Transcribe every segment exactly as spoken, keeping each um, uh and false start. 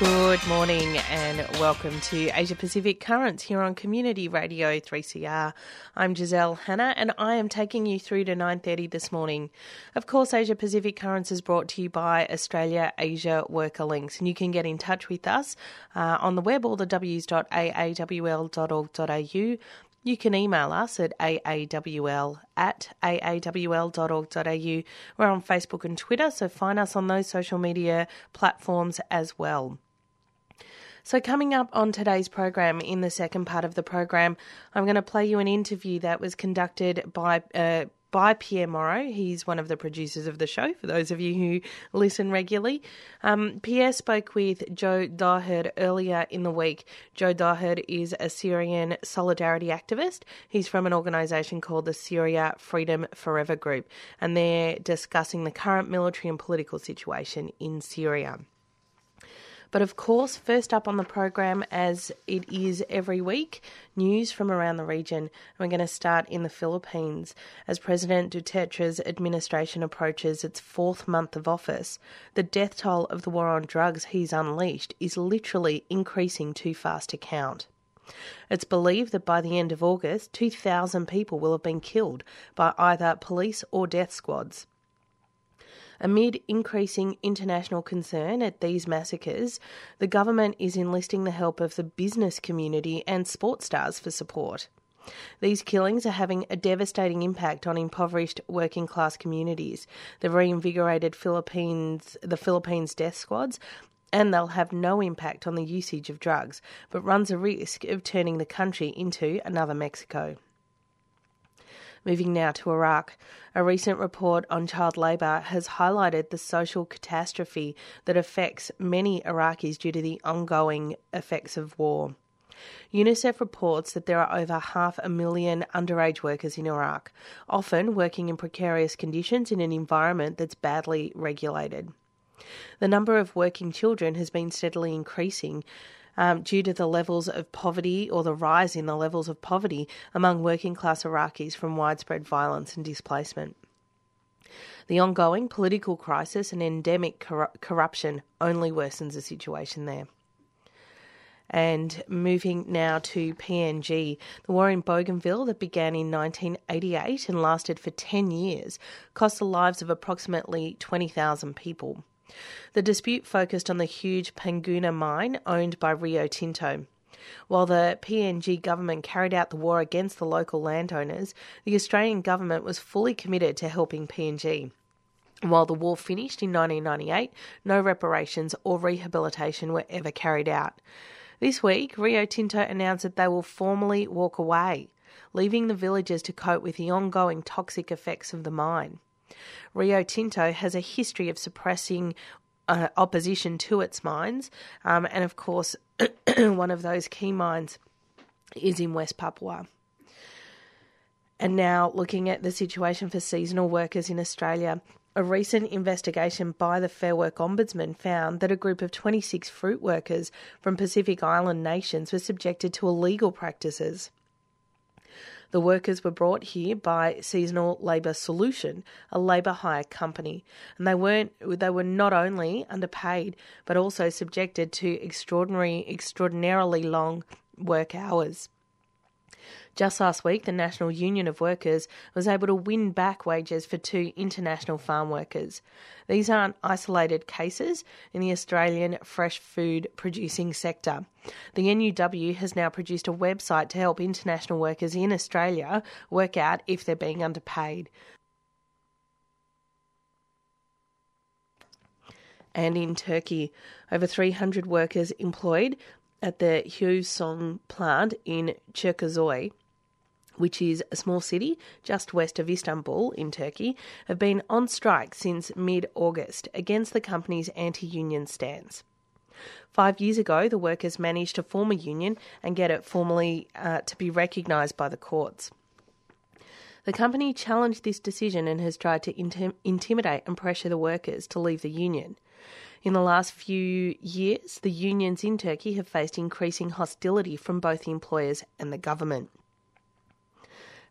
Good morning and welcome to Asia Pacific Currents here on Community Radio three C R. I'm Giselle Hannah and I am taking you through to nine thirty this morning. Of course, Asia Pacific Currents is brought to you by Australia Asia Worker Links, and you can get in touch with us uh, on the web or the w s dot a a w l dot org dot a u. You can email us at a a w l at a a w l dot org dot a u. We're on Facebook and Twitter, so find us on those social media platforms as well. So coming up on today's program, in the second part of the program, I'm going to play you an interview that was conducted by uh, by Pierre Moreau. He's one of the producers of the show, for those of you who listen regularly. Um, Pierre spoke with Joe Daher earlier in the week. Joe Daher is a Syrian solidarity activist. He's from an organisation called the Syria Freedom Forever Group, and they're discussing the current military and political situation in Syria. But of course, first up on the program, as it is every week, news from around the region. And we're going to start in the Philippines as President Duterte's administration approaches its fourth month of office. The death toll of the war on drugs he's unleashed is literally increasing too fast to count. It's believed that by the end of August, two thousand people will have been killed by either police or death squads. Amid increasing international concern at these massacres, the government is enlisting the help of the business community and sports stars for support. These killings are having a devastating impact on impoverished working-class communities. They've reinvigorated Philippines, the Philippines death squads, and they'll have no impact on the usage of drugs, but runs a risk of turning the country into another Mexico. Moving now to Iraq. A recent report on child labour has highlighted the social catastrophe that affects many Iraqis due to the ongoing effects of war. UNICEF reports that there are over half a million underage workers in Iraq, often working in precarious conditions in an environment that's badly regulated. The number of working children has been steadily increasing, Um, due to the levels of poverty or the rise in the levels of poverty among working-class Iraqis from widespread violence and displacement. The ongoing political crisis and endemic cor- corruption only worsens the situation there. And moving now to P N G, the war in Bougainville that began in nineteen eighty-eight and lasted for ten years cost the lives of approximately twenty thousand people. The dispute focused on the huge Panguna mine owned by Rio Tinto. While the P N G government carried out the war against the local landowners, the Australian government was fully committed to helping P N G. While the war finished in nineteen ninety-eight, no reparations or rehabilitation were ever carried out. This week, Rio Tinto announced that they will formally walk away, leaving the villagers to cope with the ongoing toxic effects of the mine. Rio Tinto has a history of suppressing uh, opposition to its mines, um, and of course one of those key mines is in West Papua. And now looking at the situation for seasonal workers in Australia, a recent investigation by the Fair Work Ombudsman found that a group of twenty-six fruit workers from Pacific Island nations were subjected to illegal practices. The workers were brought here by Seasonal Labor Solution, a labour hire company, and they weren't. They were not only underpaid, but also subjected to extraordinary, extraordinarily long work hours. Just last week, the National Union of Workers was able to win back wages for two international farm workers. These aren't isolated cases in the Australian fresh food producing sector. The N U W has now produced a website to help international workers in Australia work out if they're being underpaid. And in Turkey, over three hundred workers employed at the Huzong plant in Çerkezköy, which is a small city just west of Istanbul in Turkey, have been on strike since mid-August against the company's anti-union stance. Five years ago, the workers managed to form a union and get it formally uh, to be recognised by the courts. The company challenged this decision and has tried to intim- intimidate and pressure the workers to leave the union. In the last few years, the unions in Turkey have faced increasing hostility from both the employers and the government.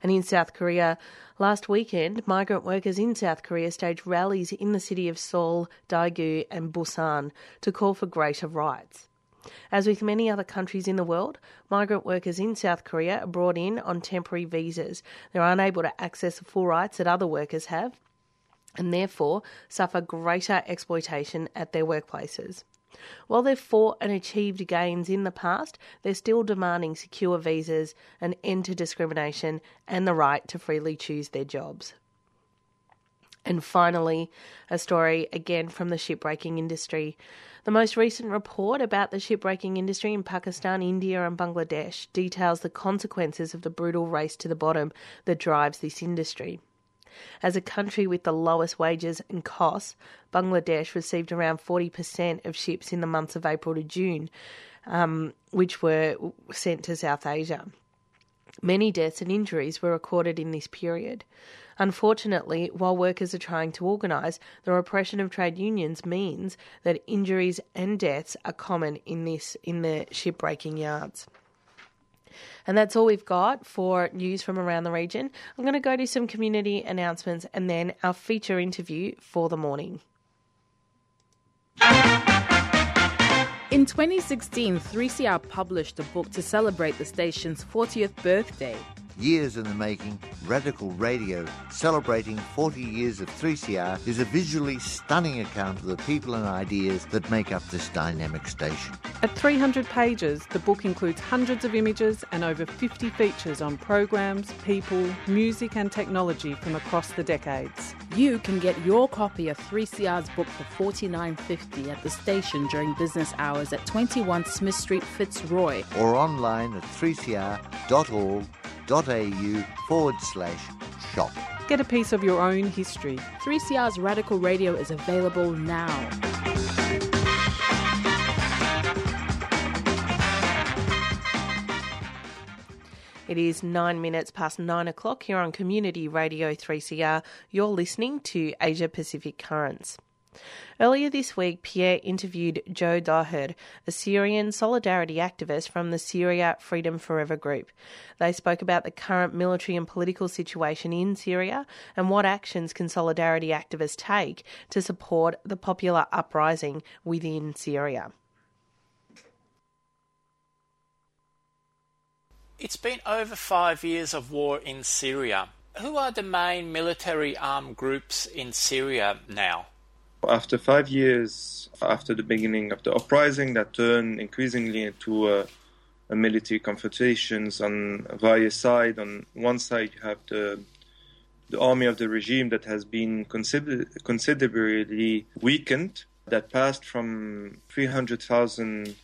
And in South Korea, last weekend, migrant workers in South Korea staged rallies in the city of Seoul, Daegu and Busan to call for greater rights. As with many other countries in the world, migrant workers in South Korea are brought in on temporary visas. They're unable to access the full rights that other workers have and therefore suffer greater exploitation at their workplaces. While they've fought and achieved gains in the past, they're still demanding secure visas, an end to discrimination and the right to freely choose their jobs. And finally, a story again from the shipbreaking industry. The most recent report about the shipbreaking industry in Pakistan, India and Bangladesh details the consequences of the brutal race to the bottom that drives this industry. As a country with the lowest wages and costs, Bangladesh received around forty percent of ships in the months of April to June, um, which were sent to South Asia. Many deaths and injuries were recorded in this period. Unfortunately, while workers are trying to organise, the repression of trade unions means that injuries and deaths are common in this in the shipbreaking yards. And that's all we've got for news from around the region. I'm going to go to some community announcements and then our feature interview for the morning. In twenty sixteen, three C R published a book to celebrate the station's fortieth birthday. Years in the making, Radical Radio, celebrating forty years of three C R, is a visually stunning account of the people and ideas that make up this dynamic station. At three hundred pages, the book includes hundreds of images and over fifty features on programs, people, music and technology from across the decades. You can get your copy of three C R's book for forty-nine dollars fifty at the station during business hours at twenty-one Smith Street, Fitzroy. Or online at three c r dot org. au forward slash shop. Get a piece of your own history. three C R's Radical Radio is available now. It is nine minutes past nine o'clock here on Community Radio three C R. You're listening to Asia Pacific Currents. Earlier this week, Pierre interviewed Joe Daher, a Syrian solidarity activist from the Syria Freedom Forever Group. They spoke about the current military and political situation in Syria and what actions can solidarity activists take to support the popular uprising within Syria. It's been over five years of war in Syria. Who are the main military armed groups in Syria now? After five years, after the beginning of the uprising that turned increasingly into uh, a military confrontations on various sides, on one side you have the, the army of the regime that has been consider- considerably weakened, that passed from three hundred thousand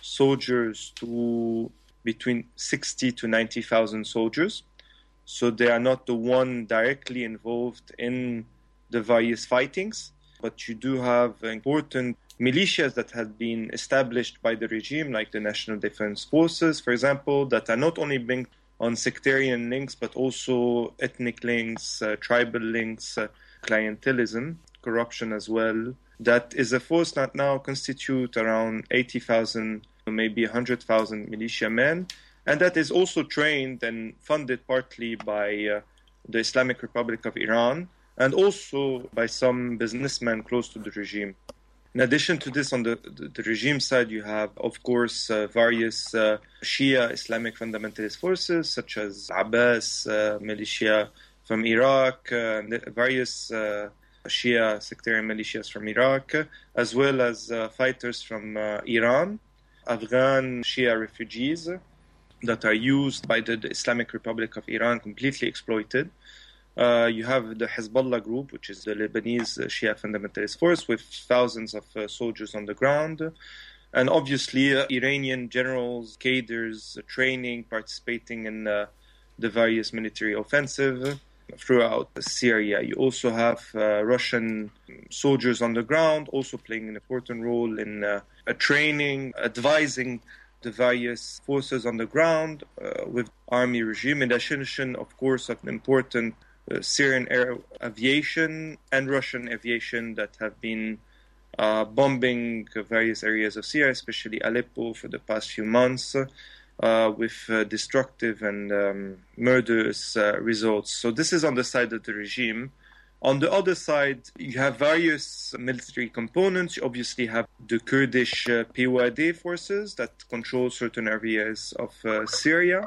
soldiers to between sixty thousand to ninety thousand soldiers. So they are not the one directly involved in the various fightings. But you do have important militias that have been established by the regime, like the National Defense Forces, for example, that are not only linked on sectarian links, but also ethnic links, uh, tribal links, uh, clientelism, corruption as well. That is a force that now constitutes around eighty thousand, maybe one hundred thousand militiamen. And that is also trained and funded partly by uh, the Islamic Republic of Iran, and also by some businessmen close to the regime. In addition to this, on the, the, the regime side, you have, of course, uh, various uh, Shia Islamic fundamentalist forces, such as Abbas, uh, militia from Iraq, uh, various uh, Shia sectarian militias from Iraq, as well as uh, fighters from uh, Iran, Afghan Shia refugees that are used by the, the Islamic Republic of Iran, completely exploited. Uh, you have the Hezbollah group, which is the Lebanese uh, Shia fundamentalist force with thousands of uh, soldiers on the ground. And obviously, uh, Iranian generals, cadres, uh, training, participating in uh, the various military offensive. throughout Syria. You also have uh, Russian soldiers on the ground also playing an important role in uh, training, advising the various forces on the ground uh, with army regime. And Ashenshin, of course, an important uh, Syrian air aviation and Russian aviation that have been uh, bombing various areas of Syria, especially Aleppo, for the past few months. Uh, with uh, destructive and um, murderous uh, results. So this is on the side of the regime. On the other side, you have various military components. You obviously have the Kurdish uh, P Y D forces that control certain areas of uh, Syria.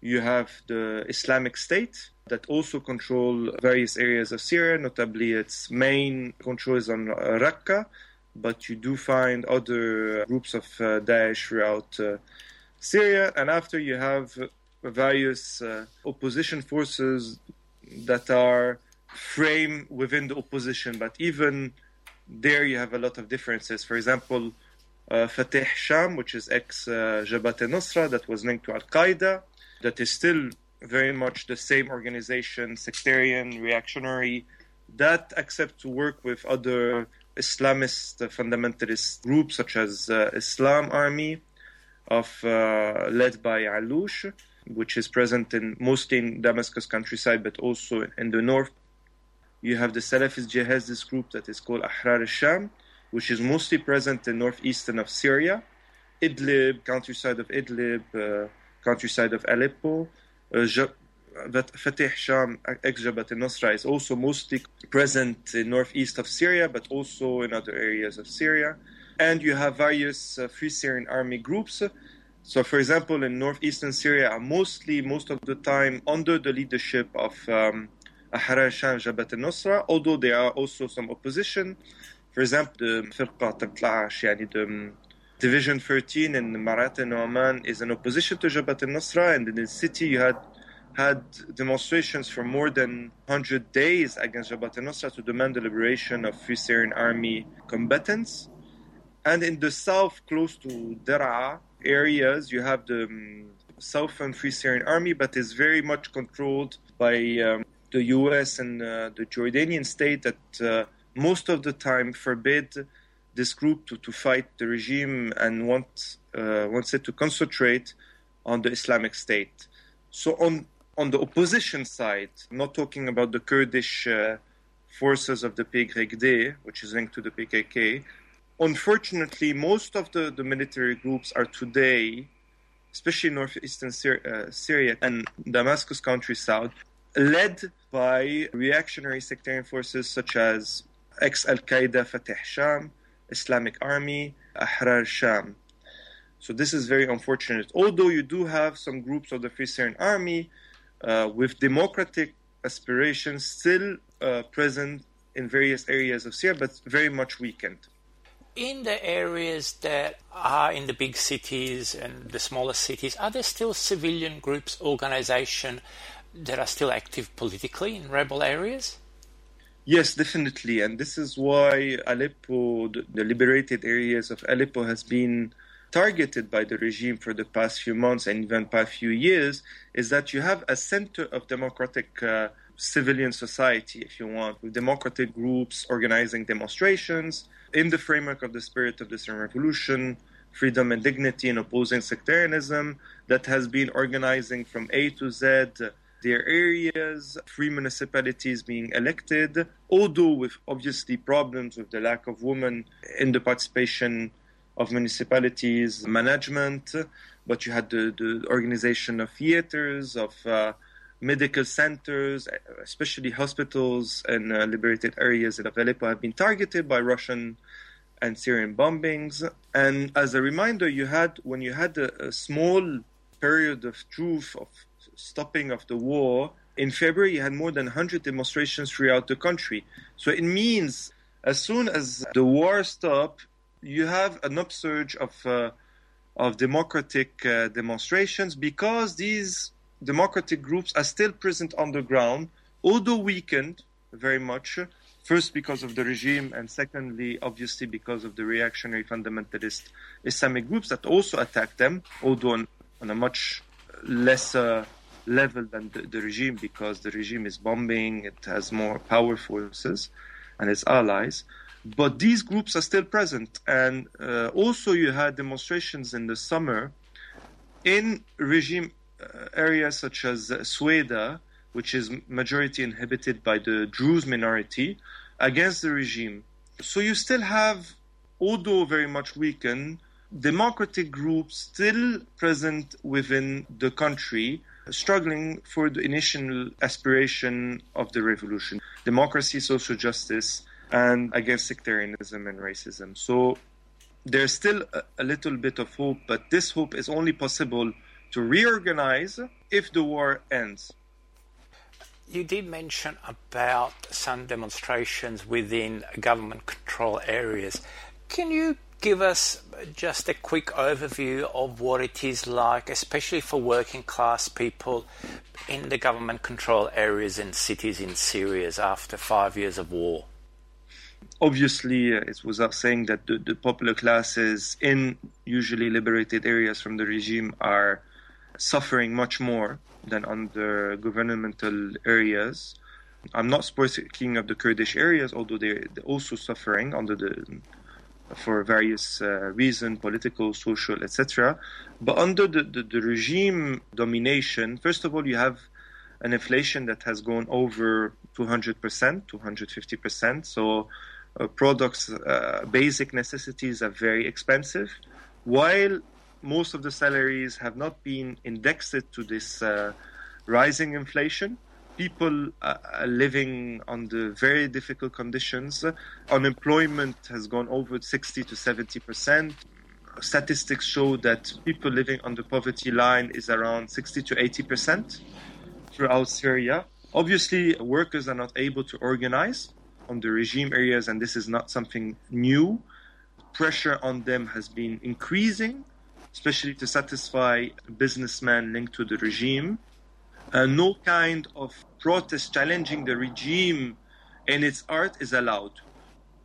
You have the Islamic State that also control various areas of Syria. Notably, its main control is on Raqqa, but you do find other groups of uh, Daesh throughout uh, Syria, and after you have various uh, opposition forces that are framed within the opposition, but even there you have a lot of differences. For example, uh, Fateh Sham, which is ex uh, Jabhat al-Nusra, that was linked to Al-Qaeda, that is still very much the same organization, sectarian, reactionary, that accepts to work with other Islamist uh, fundamentalist groups such as uh, Islam Army, Of uh, led by Alush, which is present in mostly in Damascus countryside, but also in the north. You have the Salafist jihadist group that is called Ahrar al-Sham, which is mostly present in northeastern of Syria, Idlib, countryside of Idlib, uh, countryside of Aleppo. Uh, J- Fateh Sham, ex-Jabhat al-Nusra, is also mostly present in northeast of Syria, but also in other areas of Syria. And you have various uh, Free Syrian Army groups. So, for example, in northeastern Syria are mostly, most of the time, under the leadership of um, Ahrar al-Sham, Jabhat al-Nusra, although there are also some opposition. For example, the Firqat al Tlaash, yani the um, Division thirteen in Marat and Oman is an opposition to Jabhat al-Nusra, and in the city you had had demonstrations for more than one hundred days against Jabhat al-Nusra to demand the liberation of Free Syrian Army combatants. And in the south, close to Daraa areas, you have the um, Southern Free Syrian Army, but is very much controlled by um, the U S and uh, the Jordanian state that uh, most of the time forbid this group to, to fight the regime and want, uh, wants it to concentrate on the Islamic State. So on, on the opposition side, not talking about the Kurdish uh, forces of the P K K, which is linked to the P K K, unfortunately, most of the, the military groups are today, especially northeastern Syria, uh, Syria and Damascus country south, led by reactionary sectarian forces such as ex-Al-Qaeda Fateh Sham, Islamic Army, Ahrar al-Sham. So this is very unfortunate. Although you do have some groups of the Free Syrian Army uh, with democratic aspirations still uh, present in various areas of Syria, but very much weakened. In the areas that are in the big cities and the smaller cities, are there still civilian groups, organizations that are still active politically in rebel areas? Yes, definitely. And this is why Aleppo, the liberated areas of Aleppo, has been targeted by the regime for the past few months and even past few years, is that you have a center of democratic uh, civilian society, if you want, with democratic groups organizing demonstrations in the framework of the spirit of the Syrian Revolution, freedom and dignity, and opposing sectarianism, that has been organizing from A to Z their areas, three municipalities being elected, although with obviously problems with the lack of women in the participation of municipalities, management, but you had the, the organization of theaters, of uh, medical centers, especially hospitals and uh, liberated areas in Aleppo have been targeted by Russian and Syrian bombings. And as a reminder, you had when you had a, a small period of truce, of stopping of the war, in February you had more than one hundred demonstrations throughout the country. So it means as soon as the war stopped, you have an upsurge of, uh, of democratic uh, demonstrations because these democratic groups are still present on the ground, although weakened very much, first because of the regime and secondly, obviously, because of the reactionary fundamentalist Islamic groups that also attack them, although on, on a much lesser level than the, the regime, because the regime is bombing, it has more power forces and its allies. But these groups are still present. And uh, also you had demonstrations in the summer in regime uh, areas such as Sueda, which is majority inhabited by the Druze minority, against the regime. So you still have, although very much weakened, democratic groups still present within the country, struggling for the initial aspiration of the revolution: democracy, social justice, and against sectarianism and racism. So there's still a, a little bit of hope, but this hope is only possible to reorganize if the war ends. You did mention about some demonstrations within government control areas. Can you give us just a quick overview of what it is like, especially for working class people in the government control areas and cities in Syria after five years of war? Obviously, it was saying that the, the popular classes in usually liberated areas from the regime are suffering much more than under governmental areas. I'm not speaking of the Kurdish areas, although they're also suffering under the, for various uh, reasons, political, social, et cetera. But under the, the, the regime domination, first of all, you have an inflation that has gone over two hundred percent, two hundred fifty percent. So uh, products, uh, basic necessities are very expensive, while most of the salaries have not been indexed to this uh, rising inflation. People are living under very difficult conditions. Unemployment has gone over sixty to seventy percent. Statistics show that people living on the poverty line is around sixty to eighty percent throughout Syria. Obviously, workers are not able to organize on the regime areas, and this is not something new. Pressure on them has been increasing, especially to satisfy businessmen linked to the regime. Uh, no kind of protest challenging the regime and its art is allowed.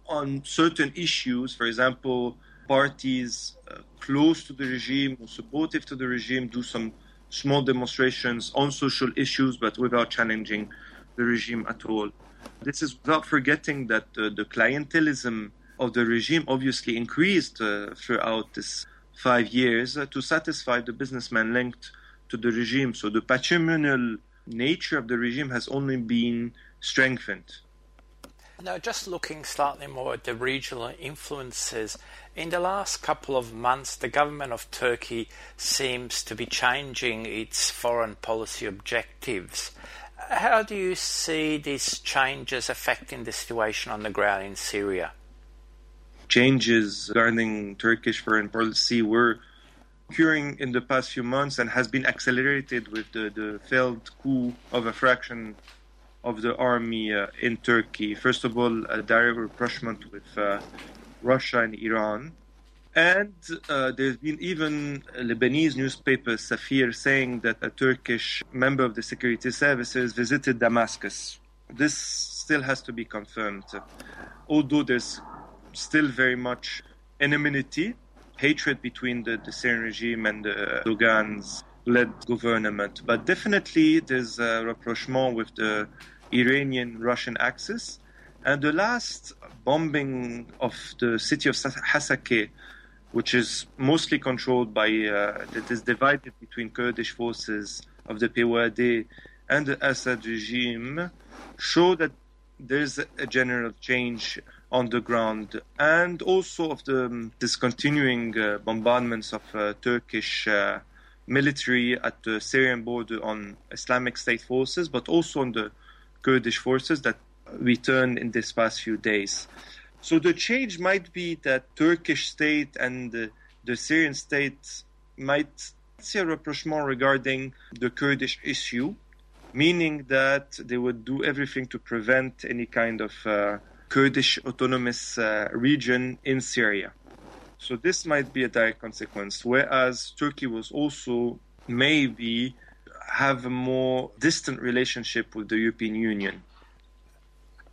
On certain issues, for example, parties uh, close to the regime or supportive to the regime do some small demonstrations on social issues, but without challenging the regime at all. This is without forgetting that uh, the clientelism of the regime obviously increased uh, throughout this five years uh, to satisfy the businessmen linked to the regime. So the patrimonial nature of the regime has only been strengthened. Now, just looking slightly more at the regional influences, in the last couple of months, the government of Turkey seems to be changing its foreign policy objectives. How do you see these changes affecting the situation on the ground in Syria? Changes regarding Turkish foreign policy were occurring in the past few months and has been accelerated with the, the failed coup of a fraction of the army uh, in Turkey. First of all, a direct rapprochement with uh, Russia and Iran. And uh, there's been even a Lebanese newspaper, Safir, saying that a Turkish member of the security services visited Damascus. This still has to be confirmed, although there's still very much enmity, hatred between the, the Syrian regime and the Erdogan-led government. But definitely there's a rapprochement with the Iranian-Russian axis. And the last bombing of the city of Hasake, which is mostly controlled by, uh, that is divided between Kurdish forces of the P Y D and the Assad regime, show that there's a general change on the ground, and also of the um, discontinuing uh, bombardments of uh, Turkish uh, military at the Syrian border on Islamic State forces, but also on the Kurdish forces that returned in these past few days. So the change might be that Turkish state and the, the Syrian state might see a rapprochement regarding the Kurdish issue, meaning that they would do everything to prevent any kind of uh, Kurdish autonomous uh, region in Syria. So this might be a direct consequence, whereas Turkey was also maybe have a more distant relationship with the European Union.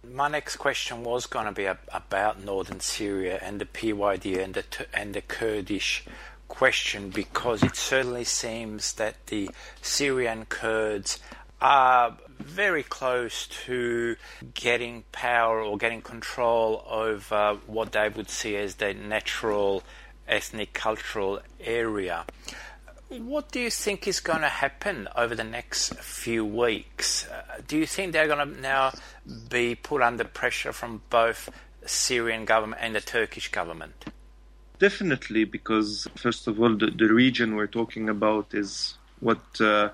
My next question was going to be about northern Syria and the P Y D and the, and the Kurdish question, because it certainly seems that the Syrian Kurds are very close to getting power or getting control over what they would see as their natural ethnic cultural area. What do you think is going to happen over the next few weeks? Uh, do you think they're going to now be put under pressure from both the Syrian government and the Turkish government? Definitely, because first of all, the, the region we're talking about is what uh,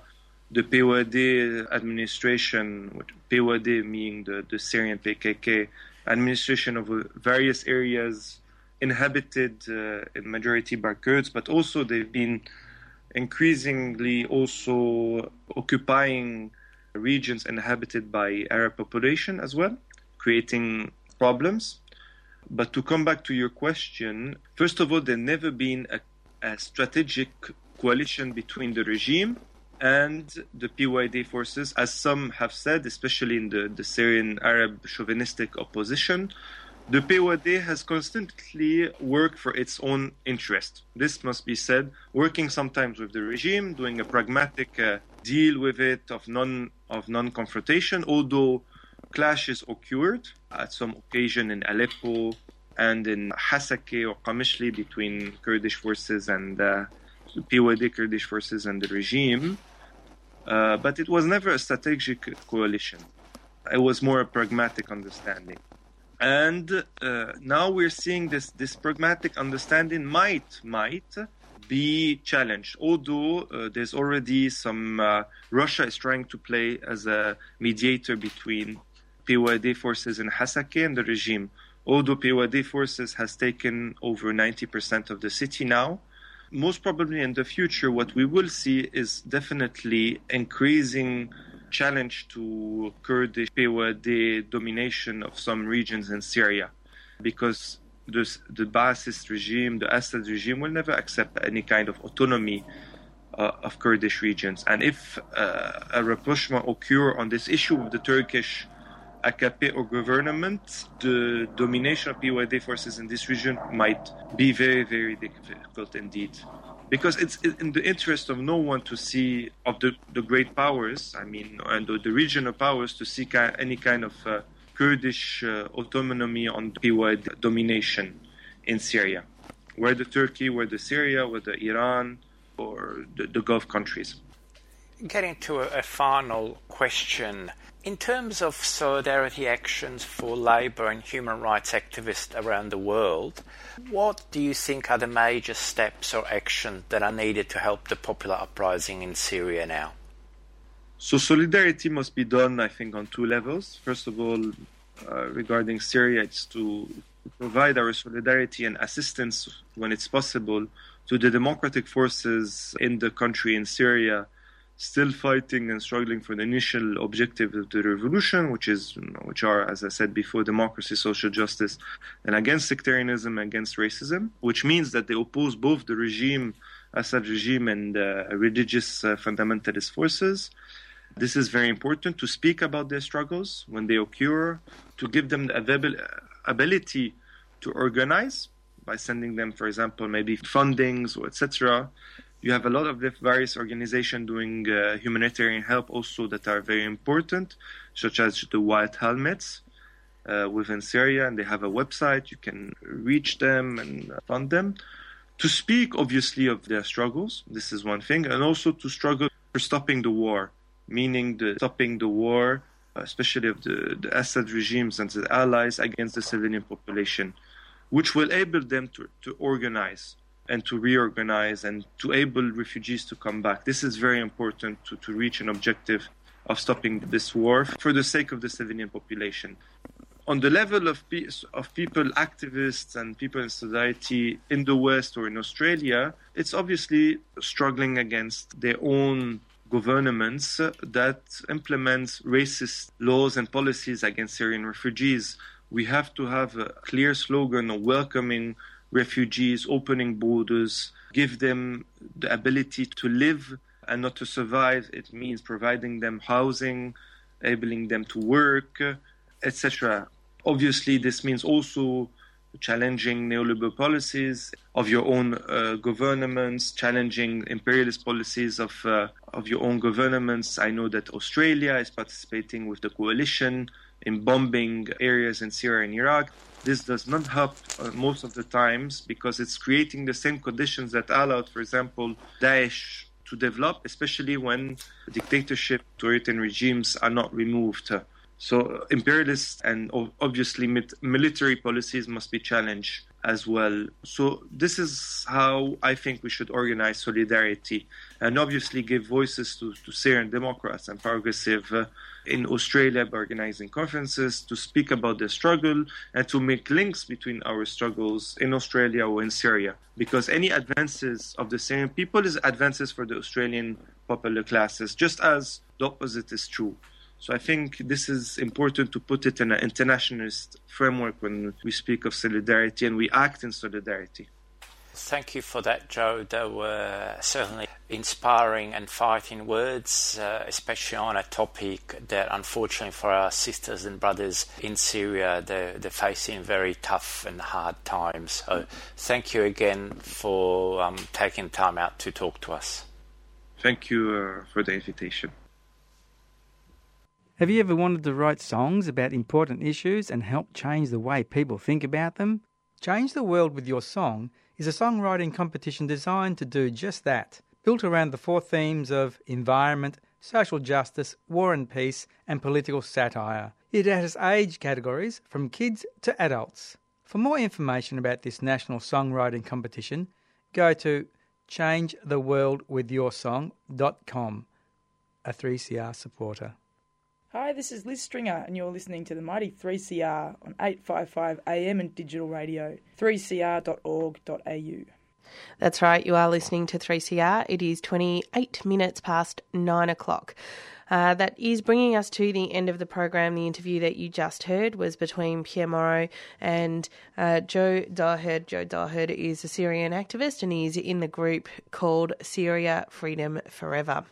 the P Y D administration, what P Y D meaning the, the Syrian P K K administration of uh, various areas inhabited uh, in majority by Kurds, but also they've been increasingly also occupying regions inhabited by Arab population as well, creating problems. But to come back to your question, first of all, there's never been a, a strategic coalition between the regime and the P Y D forces, as some have said, especially in the, the Syrian Arab chauvinistic opposition. The P Y D has constantly worked for its own interest. This must be said, working sometimes with the regime, doing a pragmatic uh, deal with it of non of non-confrontation, although clashes occurred at some occasion in Aleppo and in Hasake or Qamishli between Kurdish forces and uh, P Y D Kurdish forces and the regime. Uh, but it was never a strategic coalition. It was more a pragmatic understanding. And uh, now we're seeing this, this pragmatic understanding might might be challenged, although uh, there's already some... Uh, Russia is trying to play as a mediator between P Y D forces in Hasake and the regime. Although P Y D forces has taken over ninety percent of the city now, most probably in the future what we will see is definitely increasing challenge to Kurdish P Y D domination of some regions in Syria, because this, the Ba'athist regime, the Assad regime, will never accept any kind of autonomy uh, of Kurdish regions. And if uh, a rapprochement occurs on this issue with the Turkish A K P or government, the domination of P Y D forces in this region might be very, very difficult indeed. Because it's in the interest of no one to see, of the, the great powers, I mean, and the, the regional powers, to seek any kind of uh, Kurdish uh, autonomy on P Y D domination in Syria, whether Turkey, whether Syria, whether Iran, or the, the Gulf countries. Getting to a, a final question. In terms of solidarity actions for labour and human rights activists around the world, what do you think are the major steps or actions that are needed to help the popular uprising in Syria now? So solidarity must be done, I think, on two levels. First of all, uh, regarding Syria, it's to provide our solidarity and assistance when it's possible to the democratic forces in the country, in Syria, still fighting and struggling for the initial objective of the revolution, which is, which are, as I said before, democracy, social justice, and against sectarianism, against racism, which means that they oppose both the regime, Assad regime, and uh, religious uh, fundamentalist forces. This is very important, to speak about their struggles when they occur, to give them the ability to organize by sending them, for example, maybe fundings or et cetera. You have a lot of various organizations doing uh, humanitarian help also that are very important, such as the White Helmets uh, within Syria, and they have a website. You can reach them and fund them. To speak, obviously, of their struggles, this is one thing, and also to struggle for stopping the war, meaning the stopping the war, especially of the, the Assad regimes and the allies against the civilian population, which will enable them to, to organize and to reorganize and to enable refugees to come back. This is very important to, to reach an objective of stopping this war for the sake of the civilian population. On the level of, of people, activists and people in society in the West or in Australia, it's obviously struggling against their own governments that implements racist laws and policies against Syrian refugees. We have to have a clear slogan of welcoming refugees, opening borders, give them the ability to live and not to survive. It means providing them housing, enabling them to work, et cetera. Obviously, this means also challenging neoliberal policies of your own uh, governments, challenging imperialist policies of uh, of your own governments. I know that Australia is participating with the coalition in bombing areas in Syria and Iraq. This does not help uh, most of the times because it's creating the same conditions that allowed, for example, Daesh to develop, especially when dictatorship, authoritarian regimes are not removed. So imperialist and obviously military policies must be challenged as well. So this is how I think we should organize solidarity and obviously give voices to, to Syrian Democrats and progressive uh, in Australia by organizing conferences to speak about their struggle and to make links between our struggles in Australia or in Syria. Because any advances of the Syrian people is advances for the Australian popular classes, just as the opposite is true. So I think this is important to put it in an internationalist framework when we speak of solidarity and we act in solidarity. Thank you for that, Joe. There were certainly inspiring and fighting words, uh, especially on a topic that, unfortunately, for our sisters and brothers in Syria, they're, they're facing very tough and hard times. So thank you again for um, taking time out to talk to us. Thank you uh, for the invitation. Have you ever wanted to write songs about important issues and help change the way people think about them? Change the World with Your Song is a songwriting competition designed to do just that, built around the four themes of environment, social justice, war and peace, and political satire. It has age categories from kids to adults. For more information about this national songwriting competition, go to change the world with your song dot com, a three C R supporter. Hi, this is Liz Stringer and you're listening to the mighty three C R on eight fifty-five A M and digital radio, three c r dot org dot a u. That's right, you are listening to three C R. It is twenty-eight minutes past nine o'clock. Uh, that is bringing us to the end of the program. The interview that you just heard was between Pierre Moreau and uh, Joe Daher. Joe Daher is a Syrian activist and he's in the group called Syria Freedom Forever.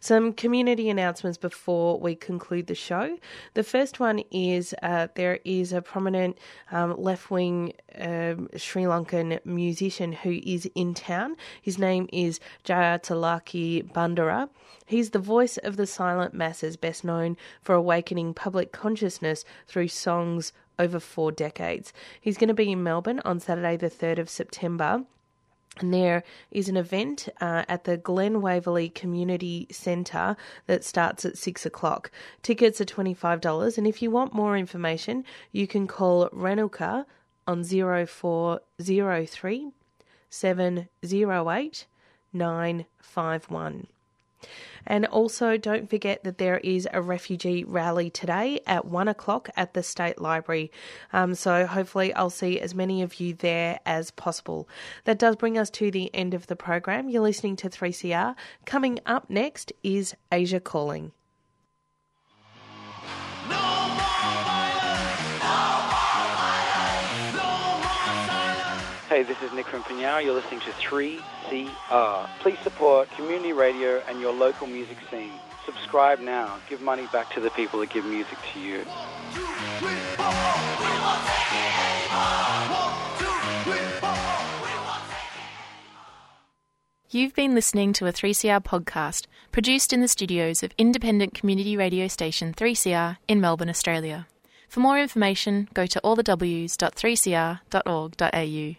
Some community announcements before we conclude the show. The first one is uh, there is a prominent um, left-wing um, Sri Lankan musician who is in town. His name is Jayatilaki Bandara. He's the voice of the silent masses, best known for awakening public consciousness through songs over four decades. He's going to be in Melbourne on Saturday the third of September. And there is an event uh, at the Glen Waverley Community Centre that starts at six o'clock. Tickets are twenty-five dollars. And if you want more information, you can call Ranulka on zero four zero three, seven zero eight, nine five one. And also don't forget that there is a refugee rally today at one o'clock at the State Library. Um, so hopefully I'll see as many of you there as possible. That does bring us to the end of the program. You're listening to three C R. Coming up next is Asia Calling. Hey, this is Nick from Pinyao. You're listening to three C R. Please support community radio and your local music scene. Subscribe now. Give money back to the people that give music to you. You've been listening to a three C R podcast produced in the studios of independent community radio station three C R in Melbourne, Australia. For more information, go to all the w s dot three c r dot org dot a u.